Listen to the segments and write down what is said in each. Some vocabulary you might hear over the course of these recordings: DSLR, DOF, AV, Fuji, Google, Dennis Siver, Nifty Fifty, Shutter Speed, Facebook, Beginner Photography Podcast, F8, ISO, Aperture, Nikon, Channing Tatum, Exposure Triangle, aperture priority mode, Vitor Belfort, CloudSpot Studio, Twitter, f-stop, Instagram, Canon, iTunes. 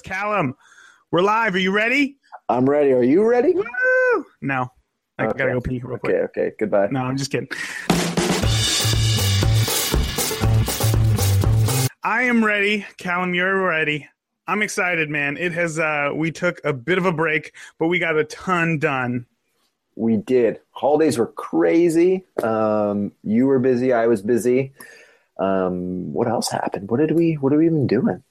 Callum, we're live. Are you ready? I'm ready. Are you ready? Woo! No. I gotta go pee real quick. Okay. Goodbye. No, I'm just kidding. I am ready. Callum, you're ready. I'm excited, man. It has, we took a bit of a break, but we got a ton done. We did. Holidays were crazy. You were busy. I was busy. What else happened? What are we even doing?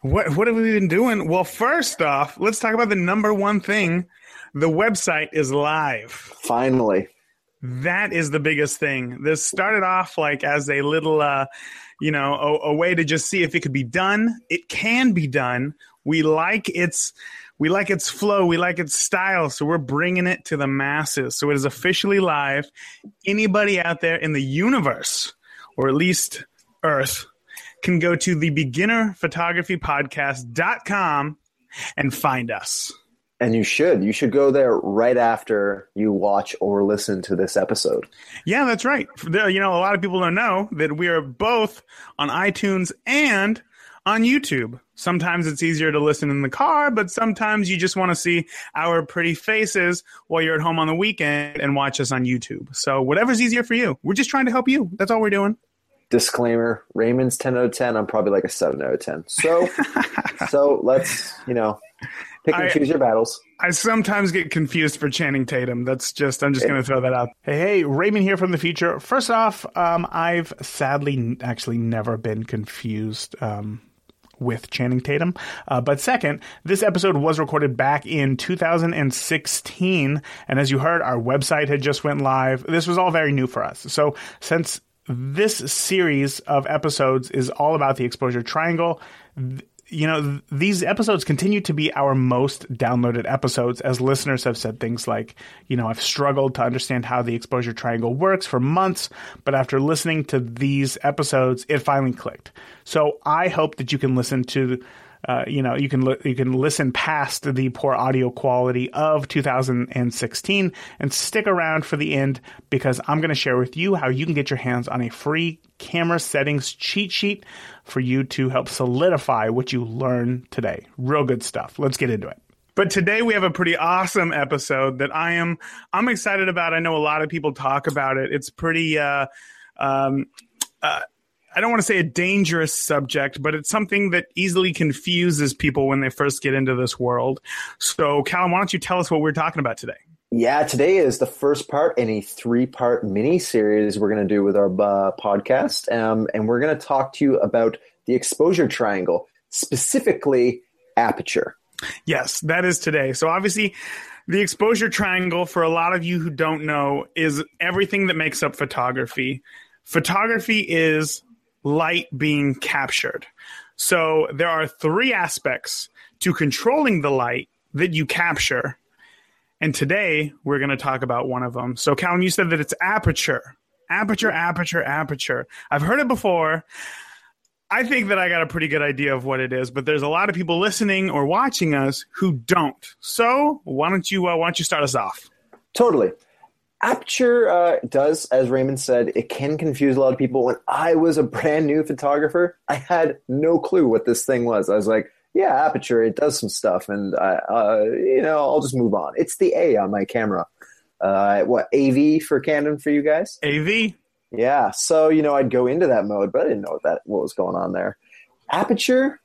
What have we been doing? Well, first off, let's talk about the number one thing. The website is live. Finally. That is the biggest thing. This started off like as a little, a way to just see if it could be done. It can be done. We like its flow. We like its style. So we're bringing it to the masses. So it is officially live. Anybody out there in the universe, or at least Earth, can go to the beginnerphotographypodcast.com and find us. And you should. You should go there right after you watch or listen to this episode. Yeah, that's right. A lot of people don't know that we are both on iTunes and on YouTube. Sometimes it's easier to listen in the car, but sometimes you just want to see our pretty faces while you're at home on the weekend and watch us on YouTube. So whatever's easier for you. We're just trying to help you. That's all we're doing. Disclaimer, Raymond's 10 out of 10. I'm probably like a 7 out of 10. So let's, pick and choose your battles. I sometimes get confused for Channing Tatum. I'm just going to throw that out. Hey, Raymond here from the future. First off, I've sadly actually never been confused with Channing Tatum. But second, this episode was recorded back in 2016. And as you heard, our website had just went live. This was all very new for us. So since this series of episodes is all about the exposure triangle, these episodes continue to be our most downloaded episodes, as listeners have said things like, I've struggled to understand how the exposure triangle works for months, but after listening to these episodes, it finally clicked. So I hope that you can listen to you can listen past the poor audio quality of 2016 and stick around for the end, because I'm going to share with you how you can get your hands on a free camera settings cheat sheet for you to help solidify what you learned today. Real good stuff. Let's get into it. But today we have a pretty awesome episode that I'm excited about. I know a lot of people talk about it. It's pretty, I don't want to say a dangerous subject, but it's something that easily confuses people when they first get into this world. So, Callum, why don't you tell us what we're talking about today? Yeah, today is the first part in a 3-part mini-series we're going to do with our podcast. And we're going to talk to you about the exposure triangle, specifically aperture. Yes, that is today. So, obviously, the exposure triangle, for a lot of you who don't know, is everything that makes up photography. Photography is light being captured. So there are 3 aspects to controlling the light that you capture. And today we're going to talk about one of them. So Callum, you said that it's aperture. Aperture. I've heard it before. I think that I got a pretty good idea of what it is, but there's a lot of people listening or watching us who don't. So why don't you start us off? Totally. Aperture does, as Raymond said, it can confuse a lot of people. When I was a brand new photographer, I had no clue what this thing was. I was like, yeah, aperture, it does some stuff, and I'll just move on. It's the A on my camera. What, AV for Canon for you guys? AV? Yeah, so, I'd go into that mode, but I didn't know what was going on there. Aperture,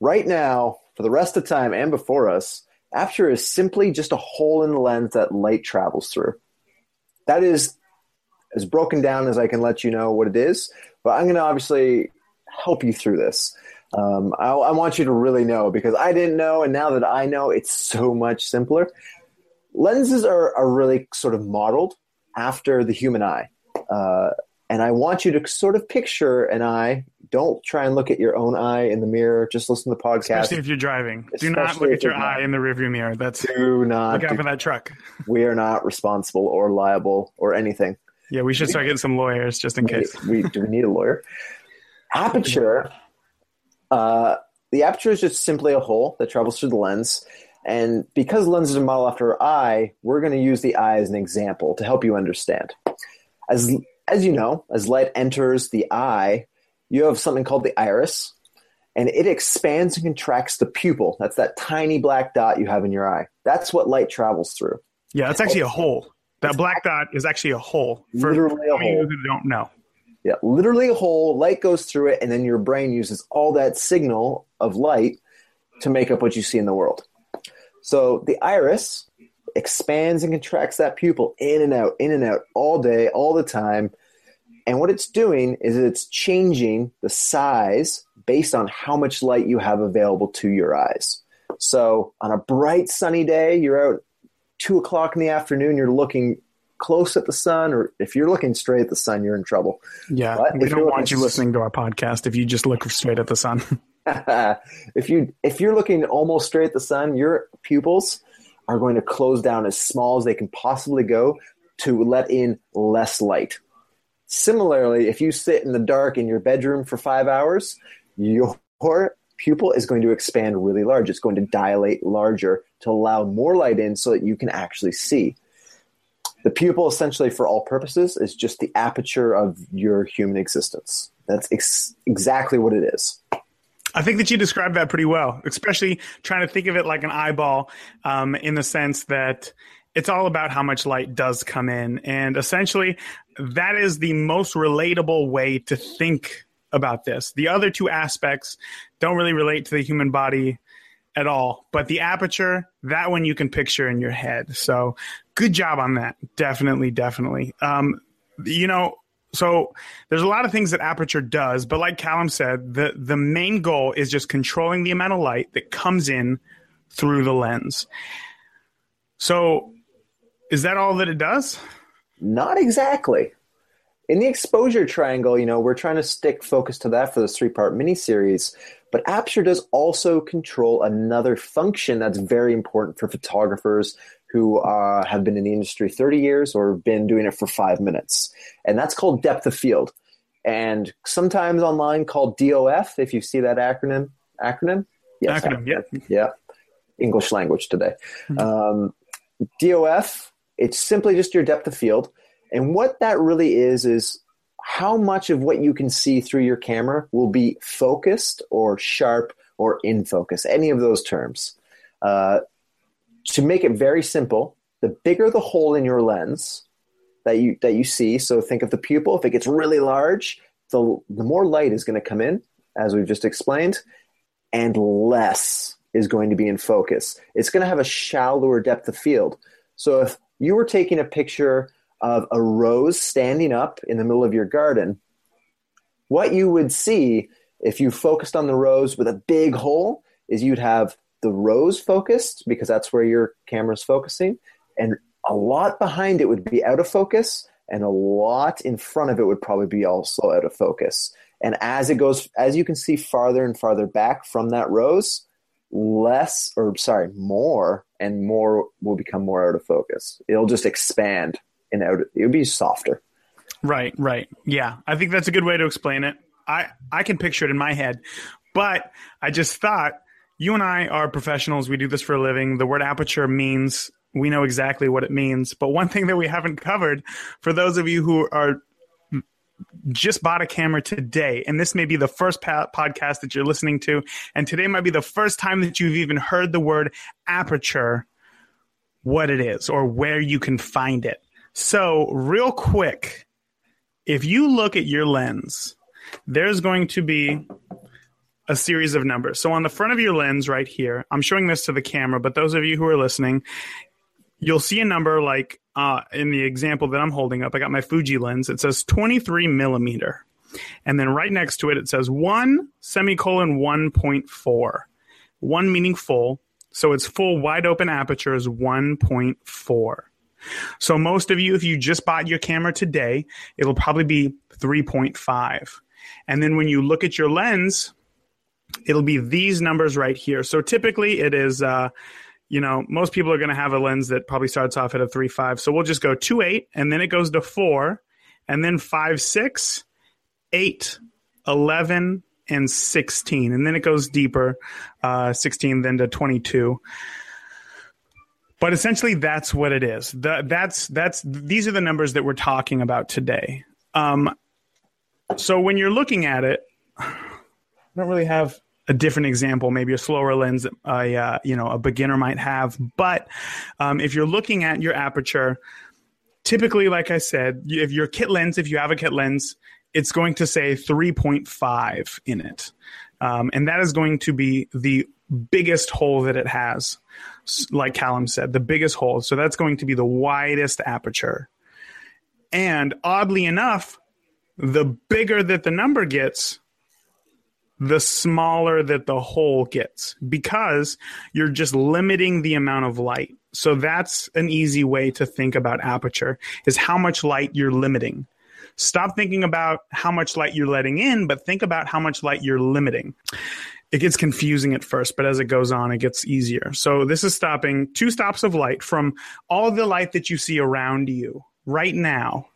right now, for the rest of time and before us, aperture is simply just a hole in the lens that light travels through. That is as broken down as I can let you know what it is, but I'm going to obviously help you through this. I want you to really know, because I didn't know, and now that I know, it's so much simpler. Lenses are really sort of modeled after the human eye, and I want you to sort of picture an eye. Don't try and look at your own eye in the mirror. Just listen to the podcast. Especially if you're driving. Do not look at your eye in the rearview mirror. Look out for that truck. We are not responsible or liable or anything. Yeah, we should start getting some lawyers just in case. Do we need a lawyer? Aperture. The aperture is just simply a hole that travels through the lens. And because lenses are modeled after our eye, we're going to use the eye as an example to help you understand. As light enters the eye, you have something called the iris, and it expands and contracts the pupil. That's that tiny black dot you have in your eye. That's what light travels through. Yeah, that's actually a hole. That black dot is actually a hole. Literally a hole. For you who don't know. Yeah, literally a hole. Light goes through it, and then your brain uses all that signal of light to make up what you see in the world. So the iris expands and contracts that pupil in and out, all day, all the time. And what it's doing is it's changing the size based on how much light you have available to your eyes. So on a bright sunny day, you're out 2 o'clock in the afternoon, you're looking close at the sun, or if you're looking straight at the sun, you're in trouble. Yeah, but we don't want you listening to our podcast if you just look straight at the sun. If you're looking almost straight at the sun, your pupils are going to close down as small as they can possibly go to let in less light. Similarly, if you sit in the dark in your bedroom for 5 hours, your pupil is going to expand really large. It's going to dilate larger to allow more light in so that you can actually see. The pupil, essentially, for all purposes, is just the aperture of your human existence. That's exactly what it is. I think that you described that pretty well, especially trying to think of it like an eyeball, in the sense that it's all about how much light does come in. And essentially, that is the most relatable way to think about this. The other two aspects don't really relate to the human body at all, but the aperture, that one you can picture in your head. So good job on that. Definitely. So there's a lot of things that aperture does, but like Callum said, the main goal is just controlling the amount of light that comes in through the lens. So is that all that it does? Not exactly. In the exposure triangle, we're trying to stick focus to that for this 3-part miniseries, but aperture does also control another function that's very important for photographers who have been in the industry 30 years or been doing it for 5 minutes. And that's called depth of field. And sometimes online called DOF, if you see that acronym. Acronym, yeah. English language today. DOF, it's simply just your depth of field. And what that really is how much of what you can see through your camera will be focused or sharp or in focus, any of those terms. To make it very simple, the bigger the hole in your lens that you see, so think of the pupil, if it gets really large, the more light is going to come in, as we've just explained, and less is going to be in focus. It's going to have a shallower depth of field. So if you were taking a picture of a rose standing up in the middle of your garden, what you would see if you focused on the rose with a big hole is you'd have the rose focused, because that's where your camera's focusing, and a lot behind it would be out of focus, and a lot in front of it would probably be also out of focus. And as you can see farther and farther back from that rose, more and more will become more out of focus. It'll just expand and out. It'll be softer. Right. Yeah, I think that's a good way to explain it. I can picture it in my head, but I just thought, you and I are professionals. We do this for a living. The word aperture means, we know exactly what it means. But one thing that we haven't covered, for those of you who are just bought a camera today, and this may be the first podcast that you're listening to, and today might be the first time that you've even heard the word aperture, what it is or where you can find it. So real quick, if you look at your lens, there's going to be a series of numbers. So on the front of your lens right here, I'm showing this to the camera, but those of you who are listening, you'll see a number like in the example that I'm holding up. I got my Fuji lens. It says 23 millimeter. And then right next to it, it says 1:1.4. 1 meaning full. So its full wide open aperture is 1.4. So most of you, if you just bought your camera today, it'll probably be 3.5. And then when you look at your lens, it'll be these numbers right here. So typically it is, most people are going to have a lens that probably starts off at a 3.5. So we'll just go 2.8, and then it goes to 4, and then 5.6, 8, 11, and 16. And then it goes deeper, 16, then to 22. But essentially that's what it is. These are the numbers that we're talking about today. So when you're looking at it, I don't really have a different example, maybe a slower lens that a beginner might have. But if you're looking at your aperture, typically, like I said, if you have a kit lens, it's going to say 3.5 in it. And that is going to be the biggest hole that it has, like Callum said, the biggest hole. So that's going to be the widest aperture. And oddly enough, the bigger that the number gets, the smaller that the hole gets, because you're just limiting the amount of light. So that's an easy way to think about aperture, is how much light you're limiting. Stop thinking about how much light you're letting in, but think about how much light you're limiting. It gets confusing at first, but as it goes on, it gets easier. So this is stopping 2 stops of light from all the light that you see around you right now.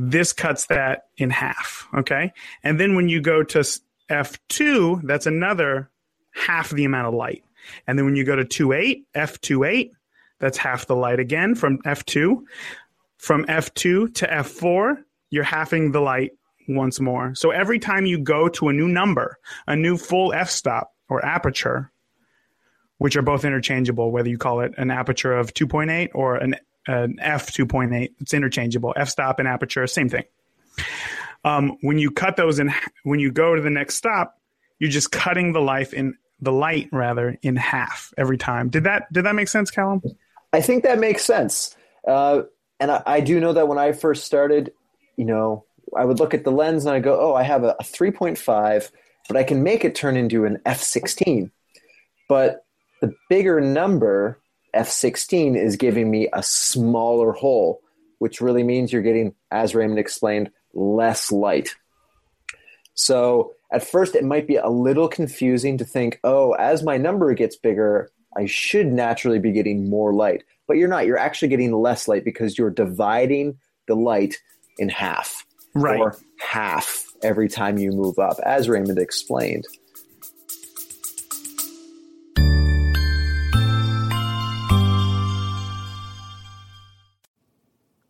This cuts that in half, okay? And then when you go to F2, that's another half the amount of light. And then when you go to F28, that's half the light again from F2. From F2 to F4, you're halving the light once more. So every time you go to a new number, a new full f-stop or aperture, which are both interchangeable, whether you call it an aperture of 2.8 or an f2.8, it's interchangeable. F-stop and aperture, same thing. When you cut those in, when you go to the next stop, you're just cutting the light in half every time. Did that make sense, Callum? I think that makes sense. And I do know that when I first started, I would look at the lens and I go, oh, I have a 3.5, but I can make it turn into an f16. But the bigger number, f16, is giving me a smaller hole, which really means you're getting, as Raymond explained, less light. So at first it might be a little confusing to think, oh, as my number gets bigger, I should naturally be getting more light. But you're not. You're actually getting less light because you're dividing the light in half. Right. Or half every time you move up, as Raymond explained.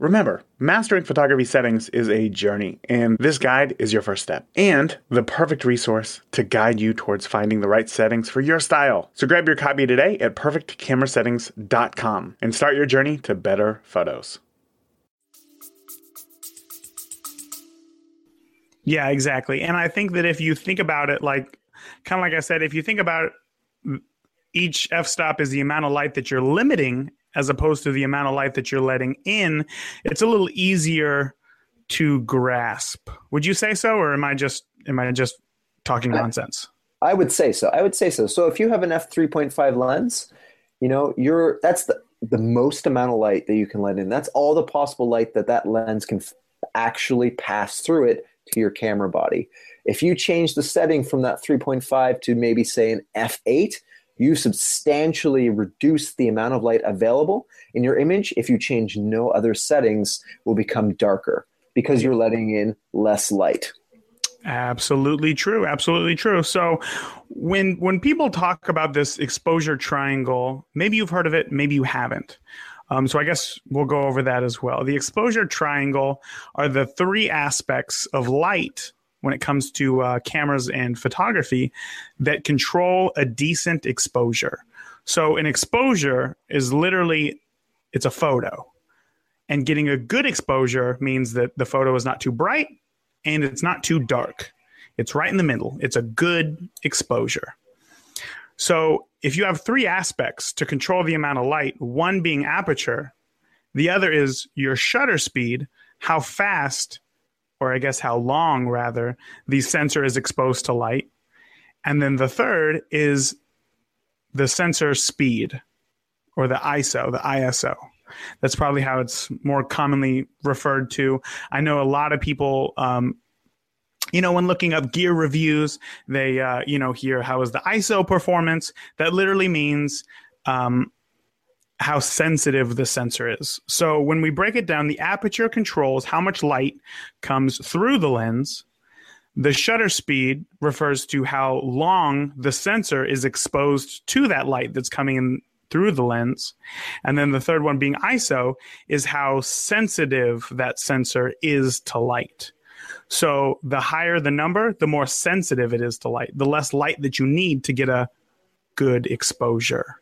Remember, mastering photography settings is a journey, and this guide is your first step and the perfect resource to guide you towards finding the right settings for your style. So grab your copy today at perfectcamerasettings.com and start your journey to better photos. Yeah, exactly. And I think that if you think about it, if you think about it, each f-stop is the amount of light that you're limiting as opposed to the amount of light that you're letting in, it's a little easier to grasp. Would you say so, or am I just talking nonsense? I would say so. So if you have an f3.5 lens, that's the most amount of light that you can let in. That's all the possible light that lens can actually pass through it to your camera body. If you change the setting from that 3.5 to maybe say an f8, you substantially reduce the amount of light available in your image. If you change no other settings, will become darker because you're letting in less light. Absolutely true. Absolutely true. So when people talk about this exposure triangle, maybe you've heard of it, maybe you haven't. So I guess we'll go over that as well. The exposure triangle are the 3 aspects of light when it comes to cameras and photography that control a decent exposure. So an exposure is literally, it's a photo. And getting a good exposure means that the photo is not too bright and it's not too dark. It's right in the middle. It's a good exposure. So if you have 3 aspects to control the amount of light, one being aperture, the other is your shutter speed, how fast, or I guess how long, rather, the sensor is exposed to light. And then the third is the sensor speed, or the ISO. That's probably how it's more commonly referred to. I know a lot of people you know, when looking up gear reviews, they, you know, hear how is the ISO performance. That literally means how sensitive the sensor is. So when we break it down, the aperture controls how much light comes through the lens. The shutter speed refers to how long the sensor is exposed to that light that's coming in through the lens. And then the third one being ISO is how sensitive that sensor is to light. So the higher the number, the more sensitive it is to light, the less light that you need to get a good exposure.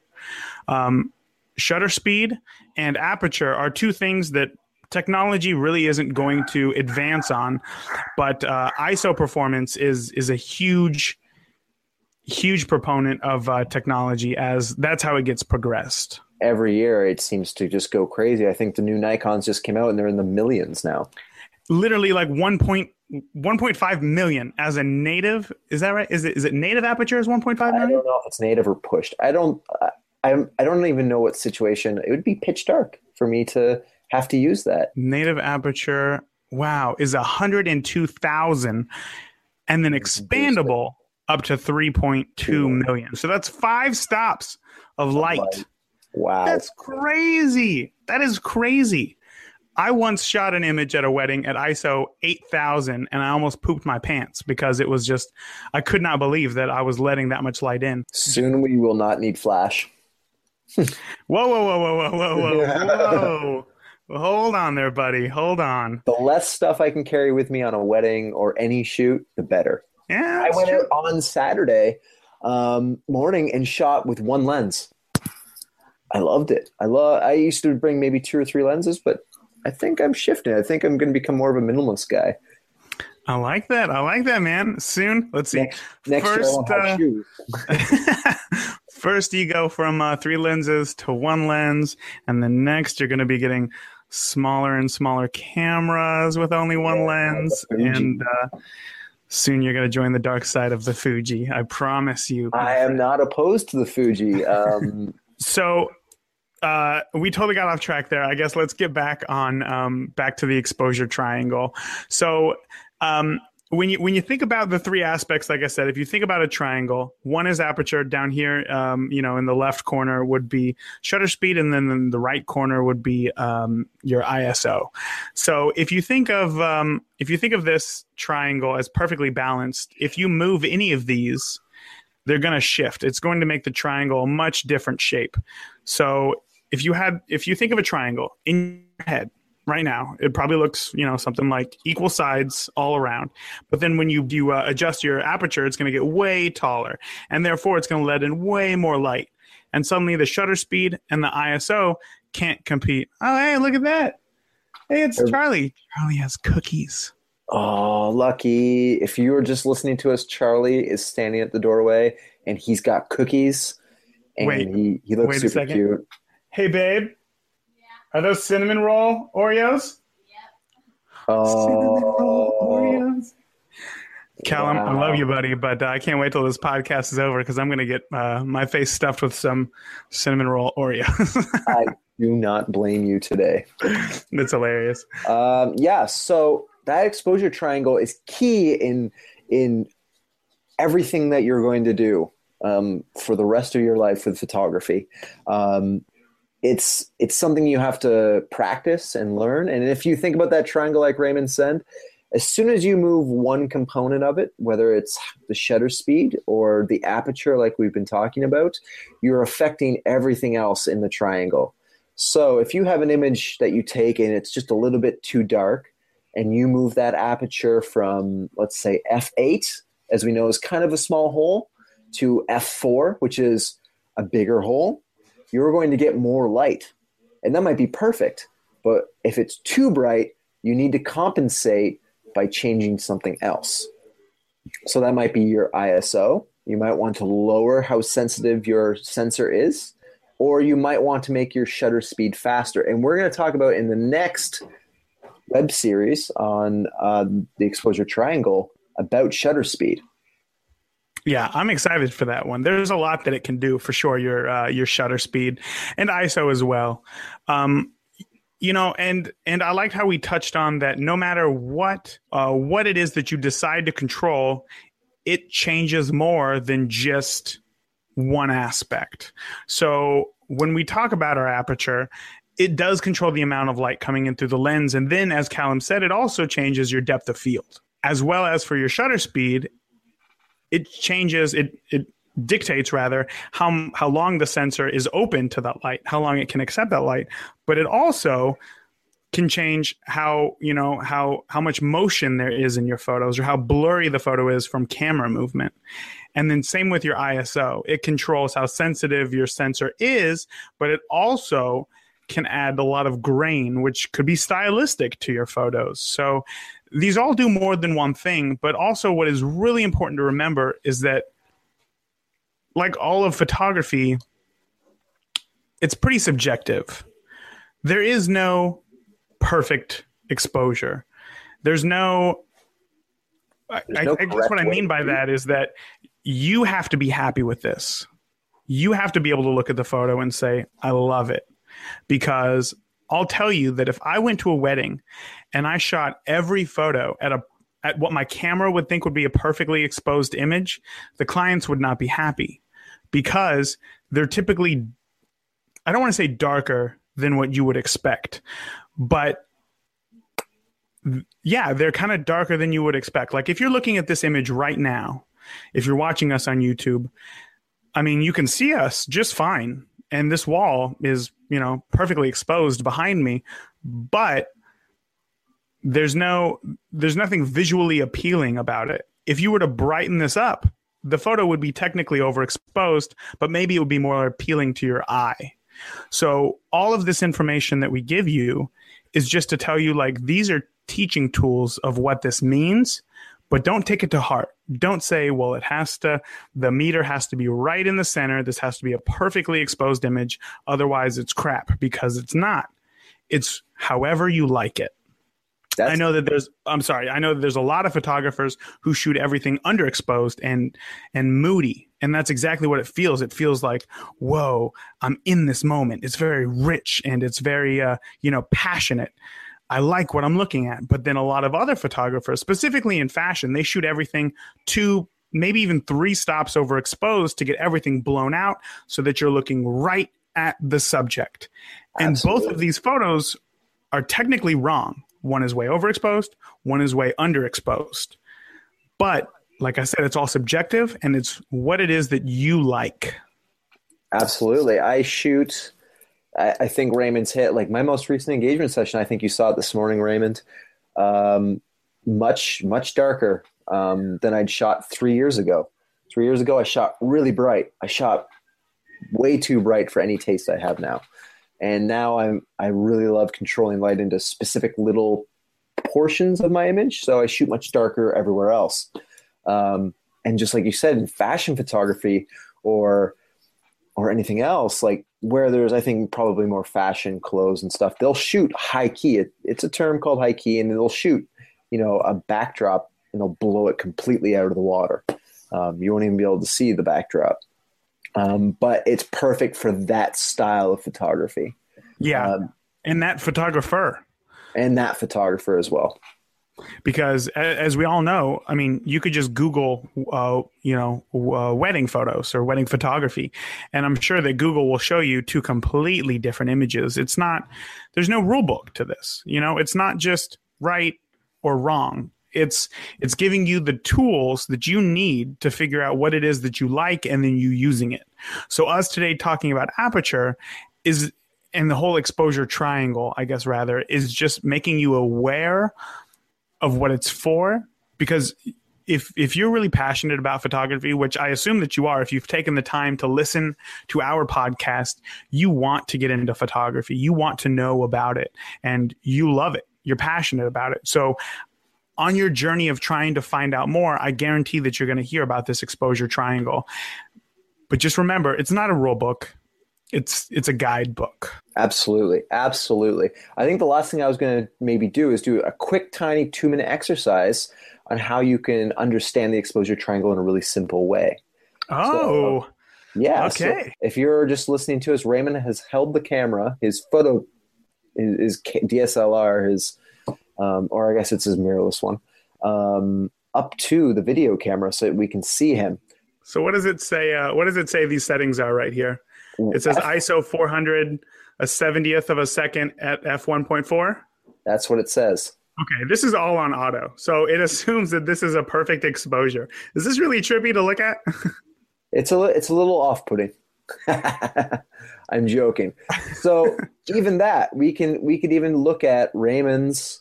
Shutter speed and aperture are two things that technology really isn't going to advance on, but ISO performance is a huge proponent of technology, as that's how it gets progressed. Every year it seems to just go crazy. I think the new Nikons just came out and they're in the millions now. Literally like 1.5 million as a native. Is that right? Is it native aperture is 1.5 million? I don't know if it's native or pushed. I don't even know what situation. It would be pitch dark for me to have to use that. Native aperture, wow, is 102,000 and then expandable up to 3.2 million. So that's 5 stops of light. Wow. That's crazy. That is crazy. I once shot an image at a wedding at ISO 8,000 and I almost pooped my pants because it was just, I could not believe that I was letting that much light in. Soon we will not need flash. Whoa. Well, hold on there, buddy. Hold on. The less stuff I can carry with me on a wedding or any shoot, the better. Yeah, I went out on Saturday morning and shot with one lens. I loved it. I used to bring maybe 2 or 3 lenses, but I think I'm shifting. I think I'm going to become more of a minimalist guy. I like that. I like that, man. Soon, let's see. Next first, year I won't have shoes. First, you go from 3 lenses to 1 lens, and then next you're going to be getting smaller and smaller cameras with only 1 lens, and soon you're going to join the dark side of the Fuji. I promise you. I am not opposed to the Fuji. So we totally got off track there. I guess let's get back on back to the exposure triangle. So when you think about the 3 aspects, like I said, if you think about a triangle, one is aperture down here, you know, in the left corner would be shutter speed. And then in the right corner would be your ISO. So if you think of this triangle as perfectly balanced, if you move any of these, they're going to shift. It's going to make the triangle a much different shape. So if you think of a triangle in your head, right now, it probably looks, you know, something like equal sides all around. But then when you adjust your aperture, it's going to get way taller. And therefore, it's going to let in way more light. And suddenly the shutter speed and the ISO can't compete. Oh, hey, look at that. Hey, it's Charlie. Charlie has cookies. Oh, lucky. If you were just listening to us, Charlie is standing at the doorway, and he's got cookies. And he looks super cute. Hey, babe. Are those cinnamon roll Oreos? Yep. Oh. Cinnamon roll Oreos. Callum, wow. I love you, buddy, but I can't wait till this podcast is over because I'm going to get my face stuffed with some cinnamon roll Oreos. I do not blame you today. That's hilarious. Yeah, so that exposure triangle is key in everything that you're going to do for the rest of your life with photography. It's something you have to practice and learn. And if you think about that triangle, like Raymond said, as soon as you move one component of it, whether it's the shutter speed or the aperture, like we've been talking about, you're affecting everything else in the triangle. So if you have an image that you take and it's just a little bit too dark and you move that aperture from, let's say, F8, as we know is kind of a small hole, to F4, which is a bigger hole, you're going to get more light. And that might be perfect. But if it's too bright, you need to compensate by changing something else. So that might be your ISO. You might want to lower how sensitive your sensor is, or you might want to make your shutter speed faster. And we're going to talk about in the next web series on the exposure triangle about shutter speed. Yeah, I'm excited for that one. There's a lot that it can do for sure, your shutter speed and ISO as well. You know, and I liked how we touched on that no matter what it is that you decide to control, it changes more than just one aspect. So when we talk about our aperture, it does control the amount of light coming in through the lens. And then, as Callum said, it also changes your depth of field, as well as for your shutter speed. It changes, it dictates rather how long the sensor is open to that light, how long it can accept that light. But it also can change how much motion there is in your photos, or how blurry the photo is from camera movement. And then same with your ISO. It controls how sensitive your sensor is, but it also can add a lot of grain, which could be stylistic to your photos. So these all do more than one thing, but also what is really important to remember is that, like all of photography, it's pretty subjective. There is no perfect exposure. There's no... I guess what I mean by that is that you have to be happy with this. You have to be able to look at the photo and say, I love it. Because I'll tell you that if I went to a wedding and I shot every photo at what my camera would think would be a perfectly exposed image, the clients would not be happy, because they're typically, I don't want to say darker than what you would expect, but yeah, they're kind of darker than you would expect. Like if you're looking at this image right now, if you're watching us on YouTube, I mean, you can see us just fine. And this wall is, perfectly exposed behind me, but there's nothing visually appealing about it. If you were to brighten this up, the photo would be technically overexposed, but maybe it would be more appealing to your eye. So all of this information that we give you is just to tell you, like, these are teaching tools of what this means, but don't take it to heart. Don't say, well, the meter has to be right in the center. This has to be a perfectly exposed image. Otherwise, it's crap, because it's not. It's however you like it. I know that there's a lot of photographers who shoot everything underexposed and moody. And that's exactly what it feels. It feels like, whoa, I'm in this moment. It's very rich and it's very, passionate. I like what I'm looking at. But then a lot of other photographers, specifically in fashion, they shoot everything 2, maybe even 3 stops overexposed to get everything blown out so that you're looking right at the subject. Absolutely. And both of these photos are technically wrong. One is way overexposed, one is way underexposed. But like I said, it's all subjective, and it's what it is that you like. Absolutely. I think Raymond's hit, like, my most recent engagement session. I think you saw it this morning, Raymond. Much darker than I'd shot 3 years ago. 3 years ago, I shot really bright. I shot way too bright for any taste I have now. And now I really love controlling light into specific little portions of my image. So I shoot much darker everywhere else. And just like you said, in fashion photography or anything else, like where there's, I think, probably more fashion clothes and stuff, they'll shoot high key. It's a term called high key, and they'll shoot, a backdrop, and they'll blow it completely out of the water. You won't even be able to see the backdrop. But it's perfect for that style of photography. Yeah. And that photographer as well. Because as we all know, I mean, you could just Google, wedding photos or wedding photography, and I'm sure that Google will show you 2 completely different images. There's no rule book to this. It's not just right or wrong. It's giving you the tools that you need to figure out what it is that you like, and then you using it. So us today talking about aperture is, and the whole exposure triangle, I guess rather, is just making you aware of what it's for. Because if you're really passionate about photography, which I assume that you are, if you've taken the time to listen to our podcast, you want to get into photography. You want to know about it, and you love it. You're passionate about it. So on your journey of trying to find out more, I guarantee that you're going to hear about this exposure triangle. But just remember, it's not a rule book. It's a guidebook. Absolutely. Absolutely. I think the last thing I was going to maybe do is do a quick, tiny 2-minute exercise on how you can understand the exposure triangle in a really simple way. Oh, yeah. Okay. So if you're just listening to us, Raymond has held the camera, his photo his DSLR, his or I guess it's his mirrorless one, up to the video camera so that we can see him. So what does it say? What does it say these settings are right here? It says ISO 400, a 70th of a second at f1.4. That's what it says. Okay, this is all on auto. So it assumes that this is a perfect exposure. Is this really trippy to look at? It's a little off-putting. I'm joking. So even that, we could even look at Raymond's.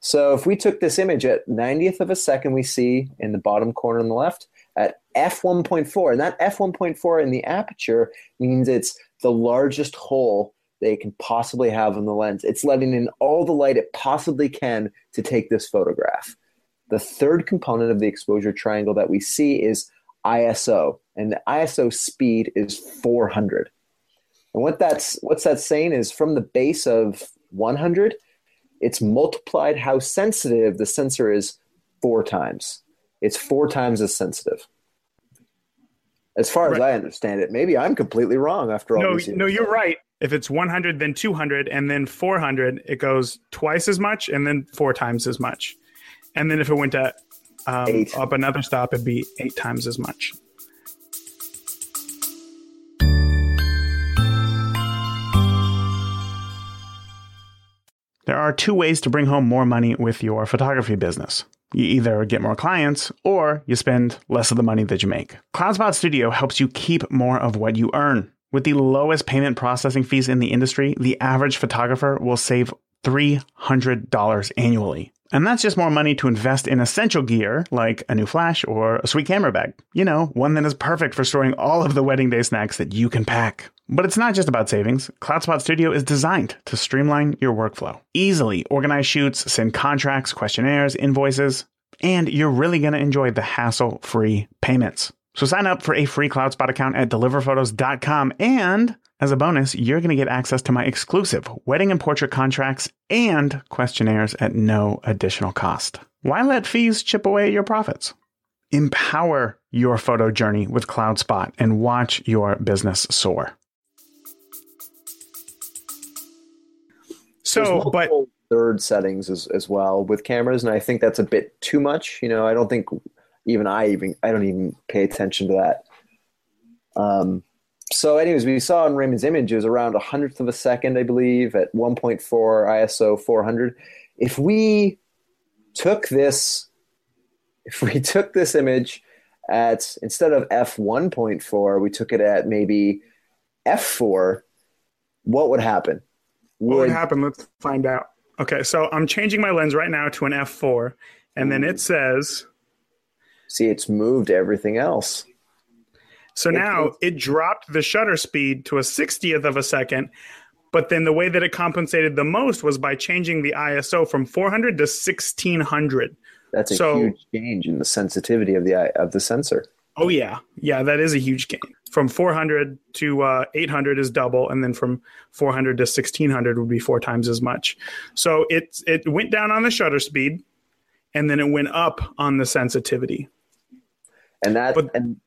So if we took this image at 90th of a second, we see in the bottom corner on the left at f1.4. And that f1.4 in the aperture means it's the largest hole they can possibly have on the lens. It's letting in all the light it possibly can to take this photograph. The third component of the exposure triangle that we see is ISO, and the ISO speed is 400. And what's that saying is from the base of 100, it's multiplied how sensitive the sensor is 4 times. It's 4 times as sensitive. As far as I understand it, maybe I'm completely wrong after all. No, you're right. If it's 100, then 200, and then 400, it goes twice as much, and then 4 times as much. And then if it went to up another stop, it'd be 8 times as much. There are 2 ways to bring home more money with your photography business. You either get more clients or you spend less of the money that you make. CloudSpot Studio helps you keep more of what you earn. With the lowest payment processing fees in the industry, the average photographer will save $300 annually. And that's just more money to invest in essential gear like a new flash or a sweet camera bag. You know, one that is perfect for storing all of the wedding day snacks that you can pack. But it's not just about savings. CloudSpot Studio is designed to streamline your workflow. Easily organize shoots, send contracts, questionnaires, invoices, and you're really going to enjoy the hassle-free payments. So sign up for a free CloudSpot account at deliverphotos.com. And as a bonus, you're going to get access to my exclusive wedding and portrait contracts and questionnaires at no additional cost. Why let fees chip away at your profits? Empower your photo journey with CloudSpot and watch your business soar. So, but third settings as well with cameras. And I think that's a bit too much. You know, I don't think... I don't even pay attention to that. So anyways, we saw in Raymond's image, it was around 100th of a second, I believe, at 1.4 ISO 400. If we took this image at, instead of f1.4, we took it at maybe f4, what would happen? What would happen? Let's find out. Okay, so I'm changing my lens right now to an f4, and then it says... See, it's moved everything else. So now it dropped the shutter speed to a 60th of a second, but then the way that it compensated the most was by changing the ISO from 400 to 1600. That's a huge change in the sensitivity of the sensor. Oh, yeah. Yeah, that is a huge gain. From 400 to 800 is double, and then from 400 to 1600 would be 4 times as much. So it went down on the shutter speed, and then it went up on the sensitivity. And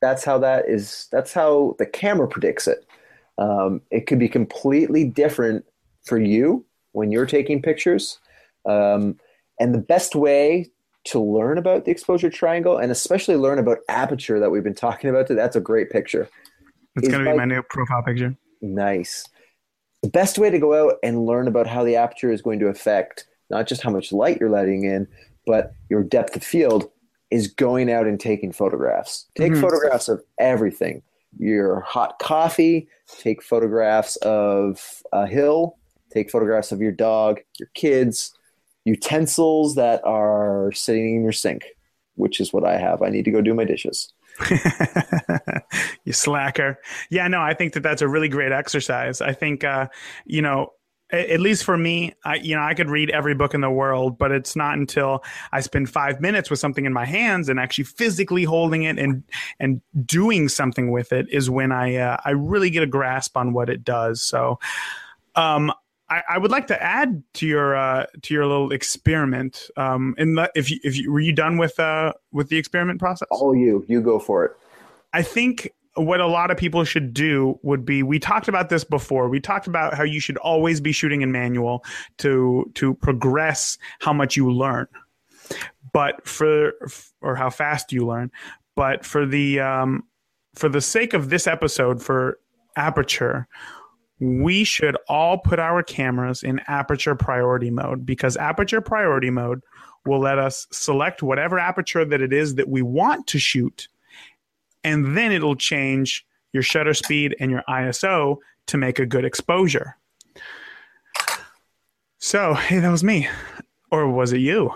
that's how the camera predicts it. It could be completely different for you when you're taking pictures. And the best way to learn about the exposure triangle, and especially learn about aperture that we've been talking about today, that's a great picture. It's going to be my new profile picture. Nice. The best way to go out and learn about how the aperture is going to affect not just how much light you're letting in, but your depth of field is going out and taking photographs. Take photographs of everything. Your hot coffee, take photographs of a hill, take photographs of your dog, your kids, utensils that are sitting in your sink, which is what I have. I need to go do my dishes. You slacker. Yeah, no, I think that's a really great exercise. I think, at least for me, I could read every book in the world, but it's not until I spend 5 minutes with something in my hands and actually physically holding it and doing something with it is when I really get a grasp on what it does. So, I would like to add to your little experiment. If you were done with the experiment process? Oh, you go for it. I think what a lot of people should do would be, we talked about this before. We talked about how you should always be shooting in manual to progress how much you learn, but or how fast you learn. But for the sake of this episode, for Aperture, we should all put our cameras in aperture priority mode, because aperture priority mode will let us select whatever aperture that it is that we want to shoot. And then it'll change your shutter speed and your ISO to make a good exposure. So, hey, that was me. Or was it you?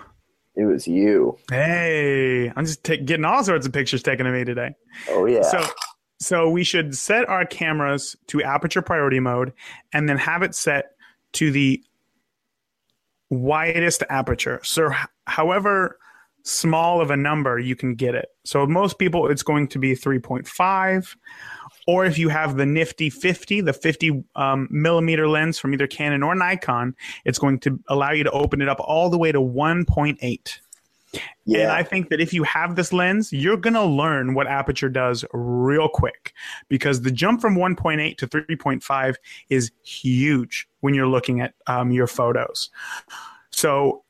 It was you. Hey, I'm just getting all sorts of pictures taken of me today. Oh, yeah. So we should set our cameras to aperture priority mode and then have it set to the widest aperture. So however small of a number you can get it. So most people, it's going to be 3.5, or if you have the Nifty 50, the 50 millimeter lens from either Canon or Nikon, it's going to allow you to open it up all the way to 1.8. Yeah. And I think that if you have this lens, you're going to learn what aperture does real quick, because the jump from 1.8 to 3.5 is huge when you're looking at your photos. So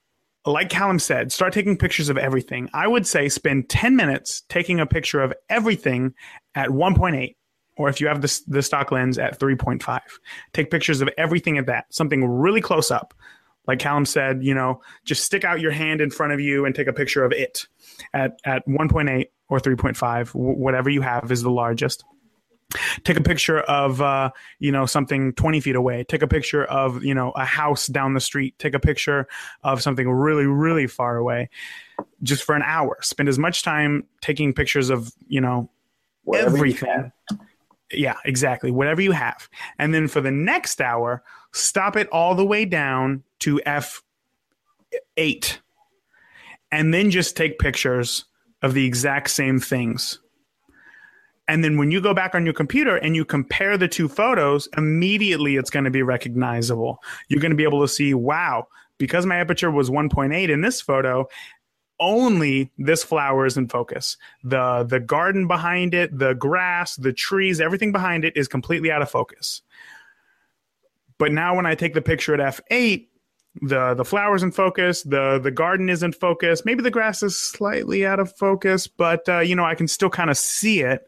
like Callum said, start taking pictures of everything. I would say spend 10 minutes taking a picture of everything at 1.8, or if you have the stock lens at 3.5. Take pictures of everything at that, something really close up. Like Callum said, you know, just stick out your hand in front of you and take a picture of it at 1.8 or 3.5, whatever you have is the largest. Take a picture of, you know, something 20 feet away. Take a picture of, you know, a house down the street. Take a picture of something really, really far away, just for an hour. Spend as much time taking pictures of, you know, whatever everything. Yeah, exactly. Whatever you have. And then for the next hour, stop it all the way down to F8, and then just take pictures of the exact same things. And then when you go back on your computer and you compare the two photos, immediately it's going to be recognizable. You're going to be able to see, wow, because my aperture was 1.8 in this photo, only this flower is in focus. The garden behind it, the grass, the trees, everything behind it is completely out of focus. But now when I take the picture at F8, the flower's in focus, the garden is in focus, maybe the grass is slightly out of focus, but you know, I can still kind of see it.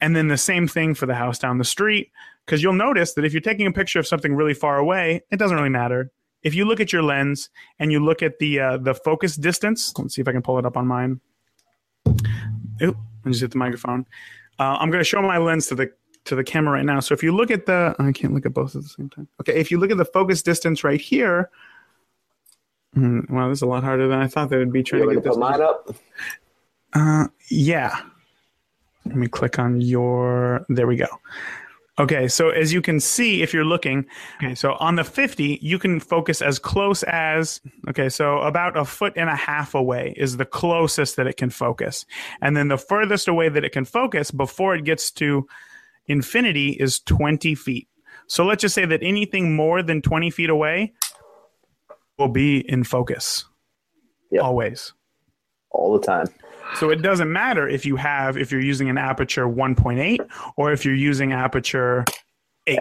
And then the same thing for the house down the street, because you'll notice that if you're taking a picture of something really far away, it doesn't really matter. If you look at your lens and you look at the focus distance, let's see if I can pull it up on mine. Oop, I just hit the microphone. I'm going to show my lens to the camera right now. So if you look at I can't look at both at the same time. Okay. If you look at the focus distance right here, wow, this is a lot harder than I thought that would be trying to get this mine up. Yeah. Let me click on there we go. Okay. So as you can see, if you're looking, okay, so on the 50, you can focus as close as, okay, so about 1.5 feet away is the closest that it can focus. And then the furthest away that it can focus before it gets to infinity is 20 feet. So let's just say that anything more than 20 feet away will be in focus. Yep. Always. All the time. So it doesn't matter if you're using an aperture 1.8 or if you're using aperture 8.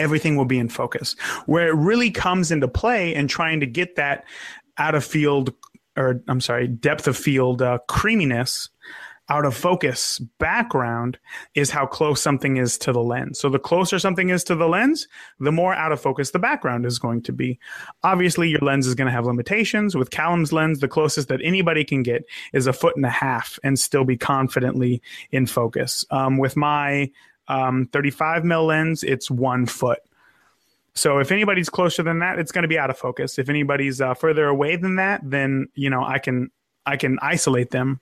Everything will be in focus. Where it really comes into play and trying to get that depth of field creaminess out of focus background is how close something is to the lens. So the closer something is to the lens, the more out of focus the background is going to be. Obviously, your lens is going to have limitations. With Callum's lens, the closest that anybody can get is 1.5 feet and still be confidently in focus. With my 35 mil lens, it's 1 foot. So if anybody's closer than that, it's going to be out of focus. If anybody's further away than that, then, you know, I can isolate them.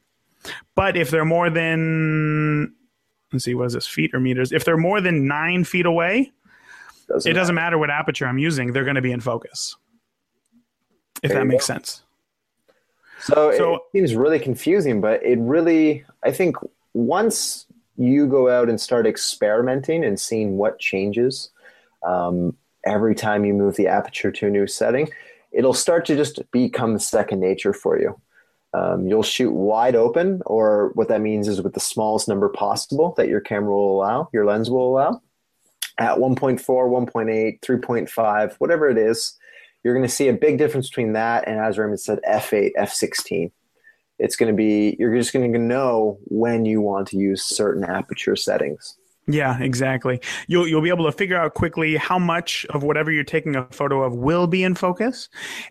But if they're more than, let's see, what is this, feet or meters? If they're more than 9 feet away, it doesn't matter what aperture I'm using. They're going to be in focus, if that makes sense. So it seems really confusing, but it really, I think once you go out and start experimenting and seeing what changes every time you move the aperture to a new setting, it'll start to just become second nature for you. You'll shoot wide open, or what that means is with the smallest number possible that your camera will allow, your lens will allow. At 1.4, 1.8, 3.5, whatever it is, you're going to see a big difference between that and, as Raymond said, F8, F16. It's going to be, you're just going to know when you want to use certain aperture settings. Yeah, exactly. You'll be able to figure out quickly how much of whatever you're taking a photo of will be in focus.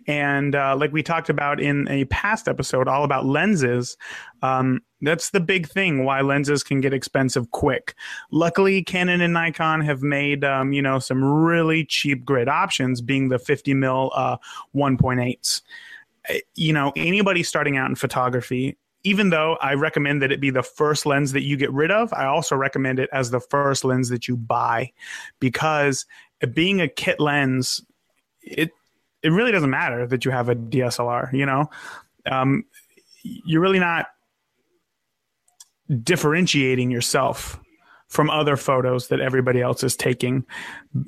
And like we talked about in a past episode, all about lenses, that's the big thing why lenses can get expensive quick. Luckily, Canon and Nikon have made some really cheap great options, being the 50 mil 1.8s. Anybody starting out in photography, even though I recommend that it be the first lens that you get rid of, I also recommend it as the first lens that you buy, because being a kit lens, it really doesn't matter that you have a DSLR, you're really not differentiating yourself from other photos that everybody else is taking.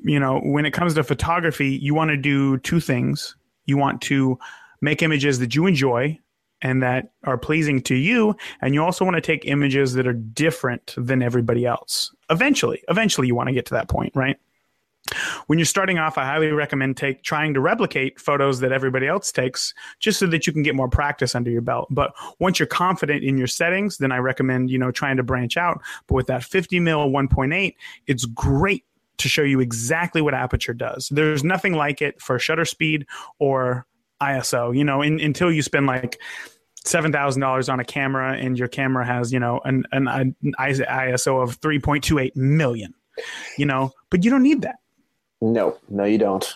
When it comes to photography, you want to do two things. You want to make images that you enjoy and that are pleasing to you. And you also want to take images that are different than everybody else. Eventually you want to get to that point, right? When you're starting off, I highly recommend trying to replicate photos that everybody else takes, just so that you can get more practice under your belt. But once you're confident in your settings, then I recommend, trying to branch out. But with that 50 mil 1.8, it's great to show you exactly what aperture does. There's nothing like it for shutter speed or ISO, until you spend like $7,000 on a camera and your camera has, an ISO of 3.28 million, but you don't need that. No, you don't.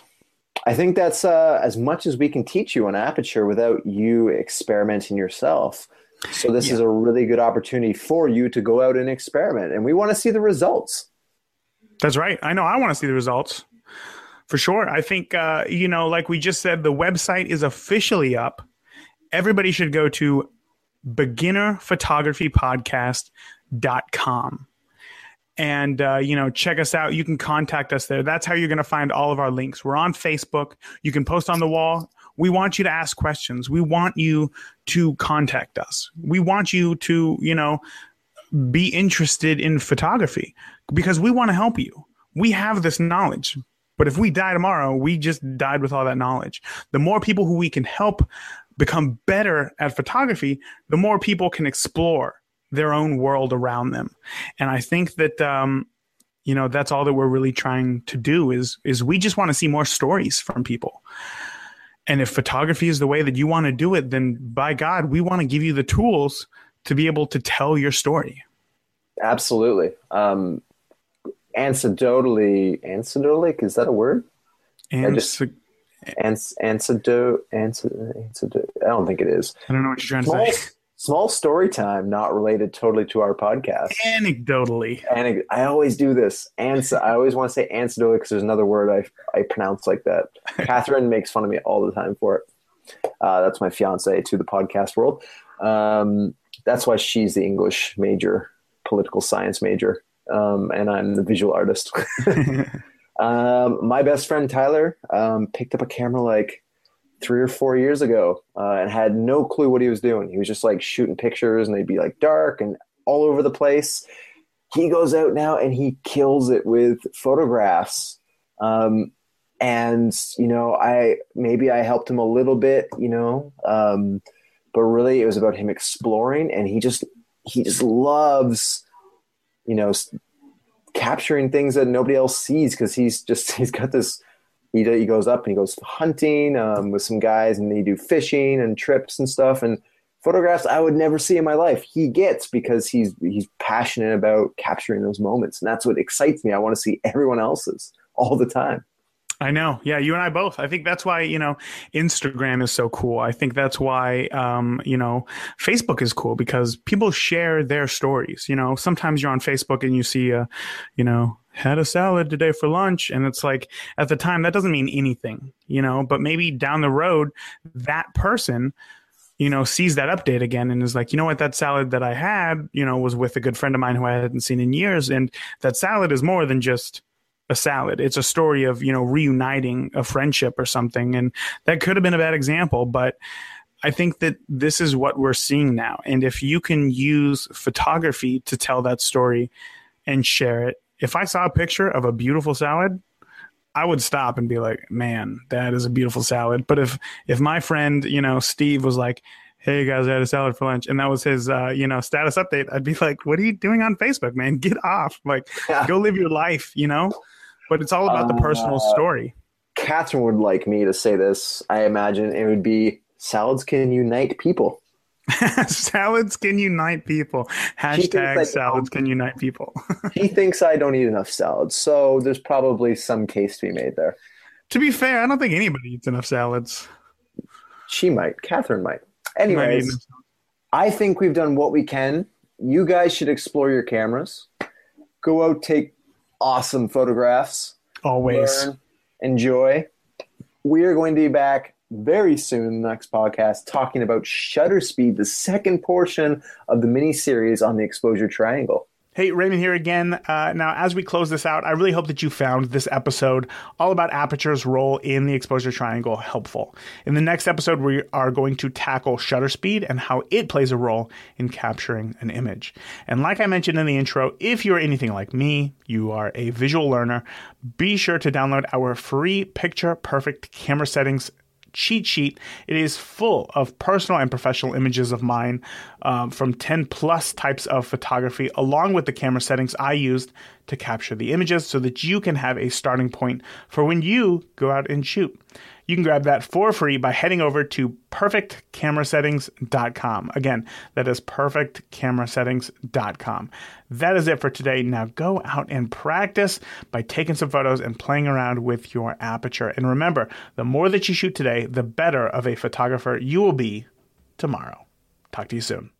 I think that's as much as we can teach you on aperture without you experimenting yourself. So this is a really good opportunity for you to go out and experiment. And we want to see the results. That's right. I know. I want to see the results. For sure. I think, like we just said, the website is officially up. Everybody should go to beginnerphotographypodcast.com and, check us out. You can contact us there. That's how you're going to find all of our links. We're on Facebook. You can post on the wall. We want you to ask questions. We want you to contact us. We want you to, be interested in photography, because we want to help you. We have this knowledge. But if we die tomorrow, we just died with all that knowledge. The more people who we can help become better at photography, the more people can explore their own world around them. And I think that, that's all that we're really trying to do is we just want to see more stories from people. And if photography is the way that you want to do it, then by God, we want to give you the tools to be able to tell your story. Absolutely. Ancedotally, is that a word? I don't think it is. I don't know what you're trying to say. Small story time, not related totally to our podcast. Anecdotally. I always do this. I always want to say ancedotally because there's another word I pronounce like that. Catherine makes fun of me all the time for it. That's my fiance to the podcast world. That's why she's the English major, political science major. And I'm the visual artist. My best friend Tyler picked up a camera like 3 or 4 years ago and had no clue what he was doing. He was just like shooting pictures, and they'd be like dark and all over the place. He goes out now and he kills it with photographs. I helped him a little bit, but really it was about him exploring, and he just loves capturing things that nobody else sees, because he's got this, he goes up and he goes hunting with some guys, and they do fishing and trips and stuff, and photographs I would never see in my life he gets, because he's passionate about capturing those moments. And that's what excites me. I want to see everyone else's all the time. I know. Yeah, you and I both. I think that's why, Instagram is so cool. I think that's why, Facebook is cool, because people share their stories. Sometimes you're on Facebook and you see, had a salad today for lunch. And it's like, at the time, that doesn't mean anything, but maybe down the road, that person, sees that update again and is like, you know what, that salad that I had, was with a good friend of mine who I hadn't seen in years. And that salad is more than just a salad. It's a story of, reuniting a friendship or something. And that could have been a bad example, but I think that this is what we're seeing now. And if you can use photography to tell that story and share it, if I saw a picture of a beautiful salad, I would stop and be like, man, that is a beautiful salad. But if my friend, you know, Steve was like, hey guys, I had a salad for lunch, and that was his, status update, I'd be like, what are you doing on Facebook, man? Get off. Like, go live your life, you know? But it's all about the personal story. Catherine would like me to say this. I imagine it would be, salads can unite people. Salads can unite people. Hashtag salads can unite people. He thinks I don't eat enough salads, so there's probably some case to be made there. To be fair, I don't think anybody eats enough salads. She might. Catherine might. Anyways, I think we've done what we can. You guys should explore your cameras. Go out, take awesome photographs. Always. Learn, enjoy. We are going to be back very soon in the next podcast talking about shutter speed, the second portion of the mini-series on the exposure triangle. Hey, Raymond here again. Now, as we close this out, I really hope that you found this episode all about aperture's role in the exposure triangle helpful. In the next episode, we are going to tackle shutter speed and how it plays a role in capturing an image. And like I mentioned in the intro, if you're anything like me, you are a visual learner, be sure to download our free Picture Perfect Camera Settings cheat sheet. It is full of personal and professional images of mine from 10 plus types of photography, along with the camera settings I used to capture the images, so that you can have a starting point for when you go out and shoot. You can grab that for free by heading over to perfectcamerasettings.com. Again, that is perfectcamerasettings.com. That is it for today. Now go out and practice by taking some photos and playing around with your aperture. And remember, the more that you shoot today, the better of a photographer you will be tomorrow. Talk to you soon.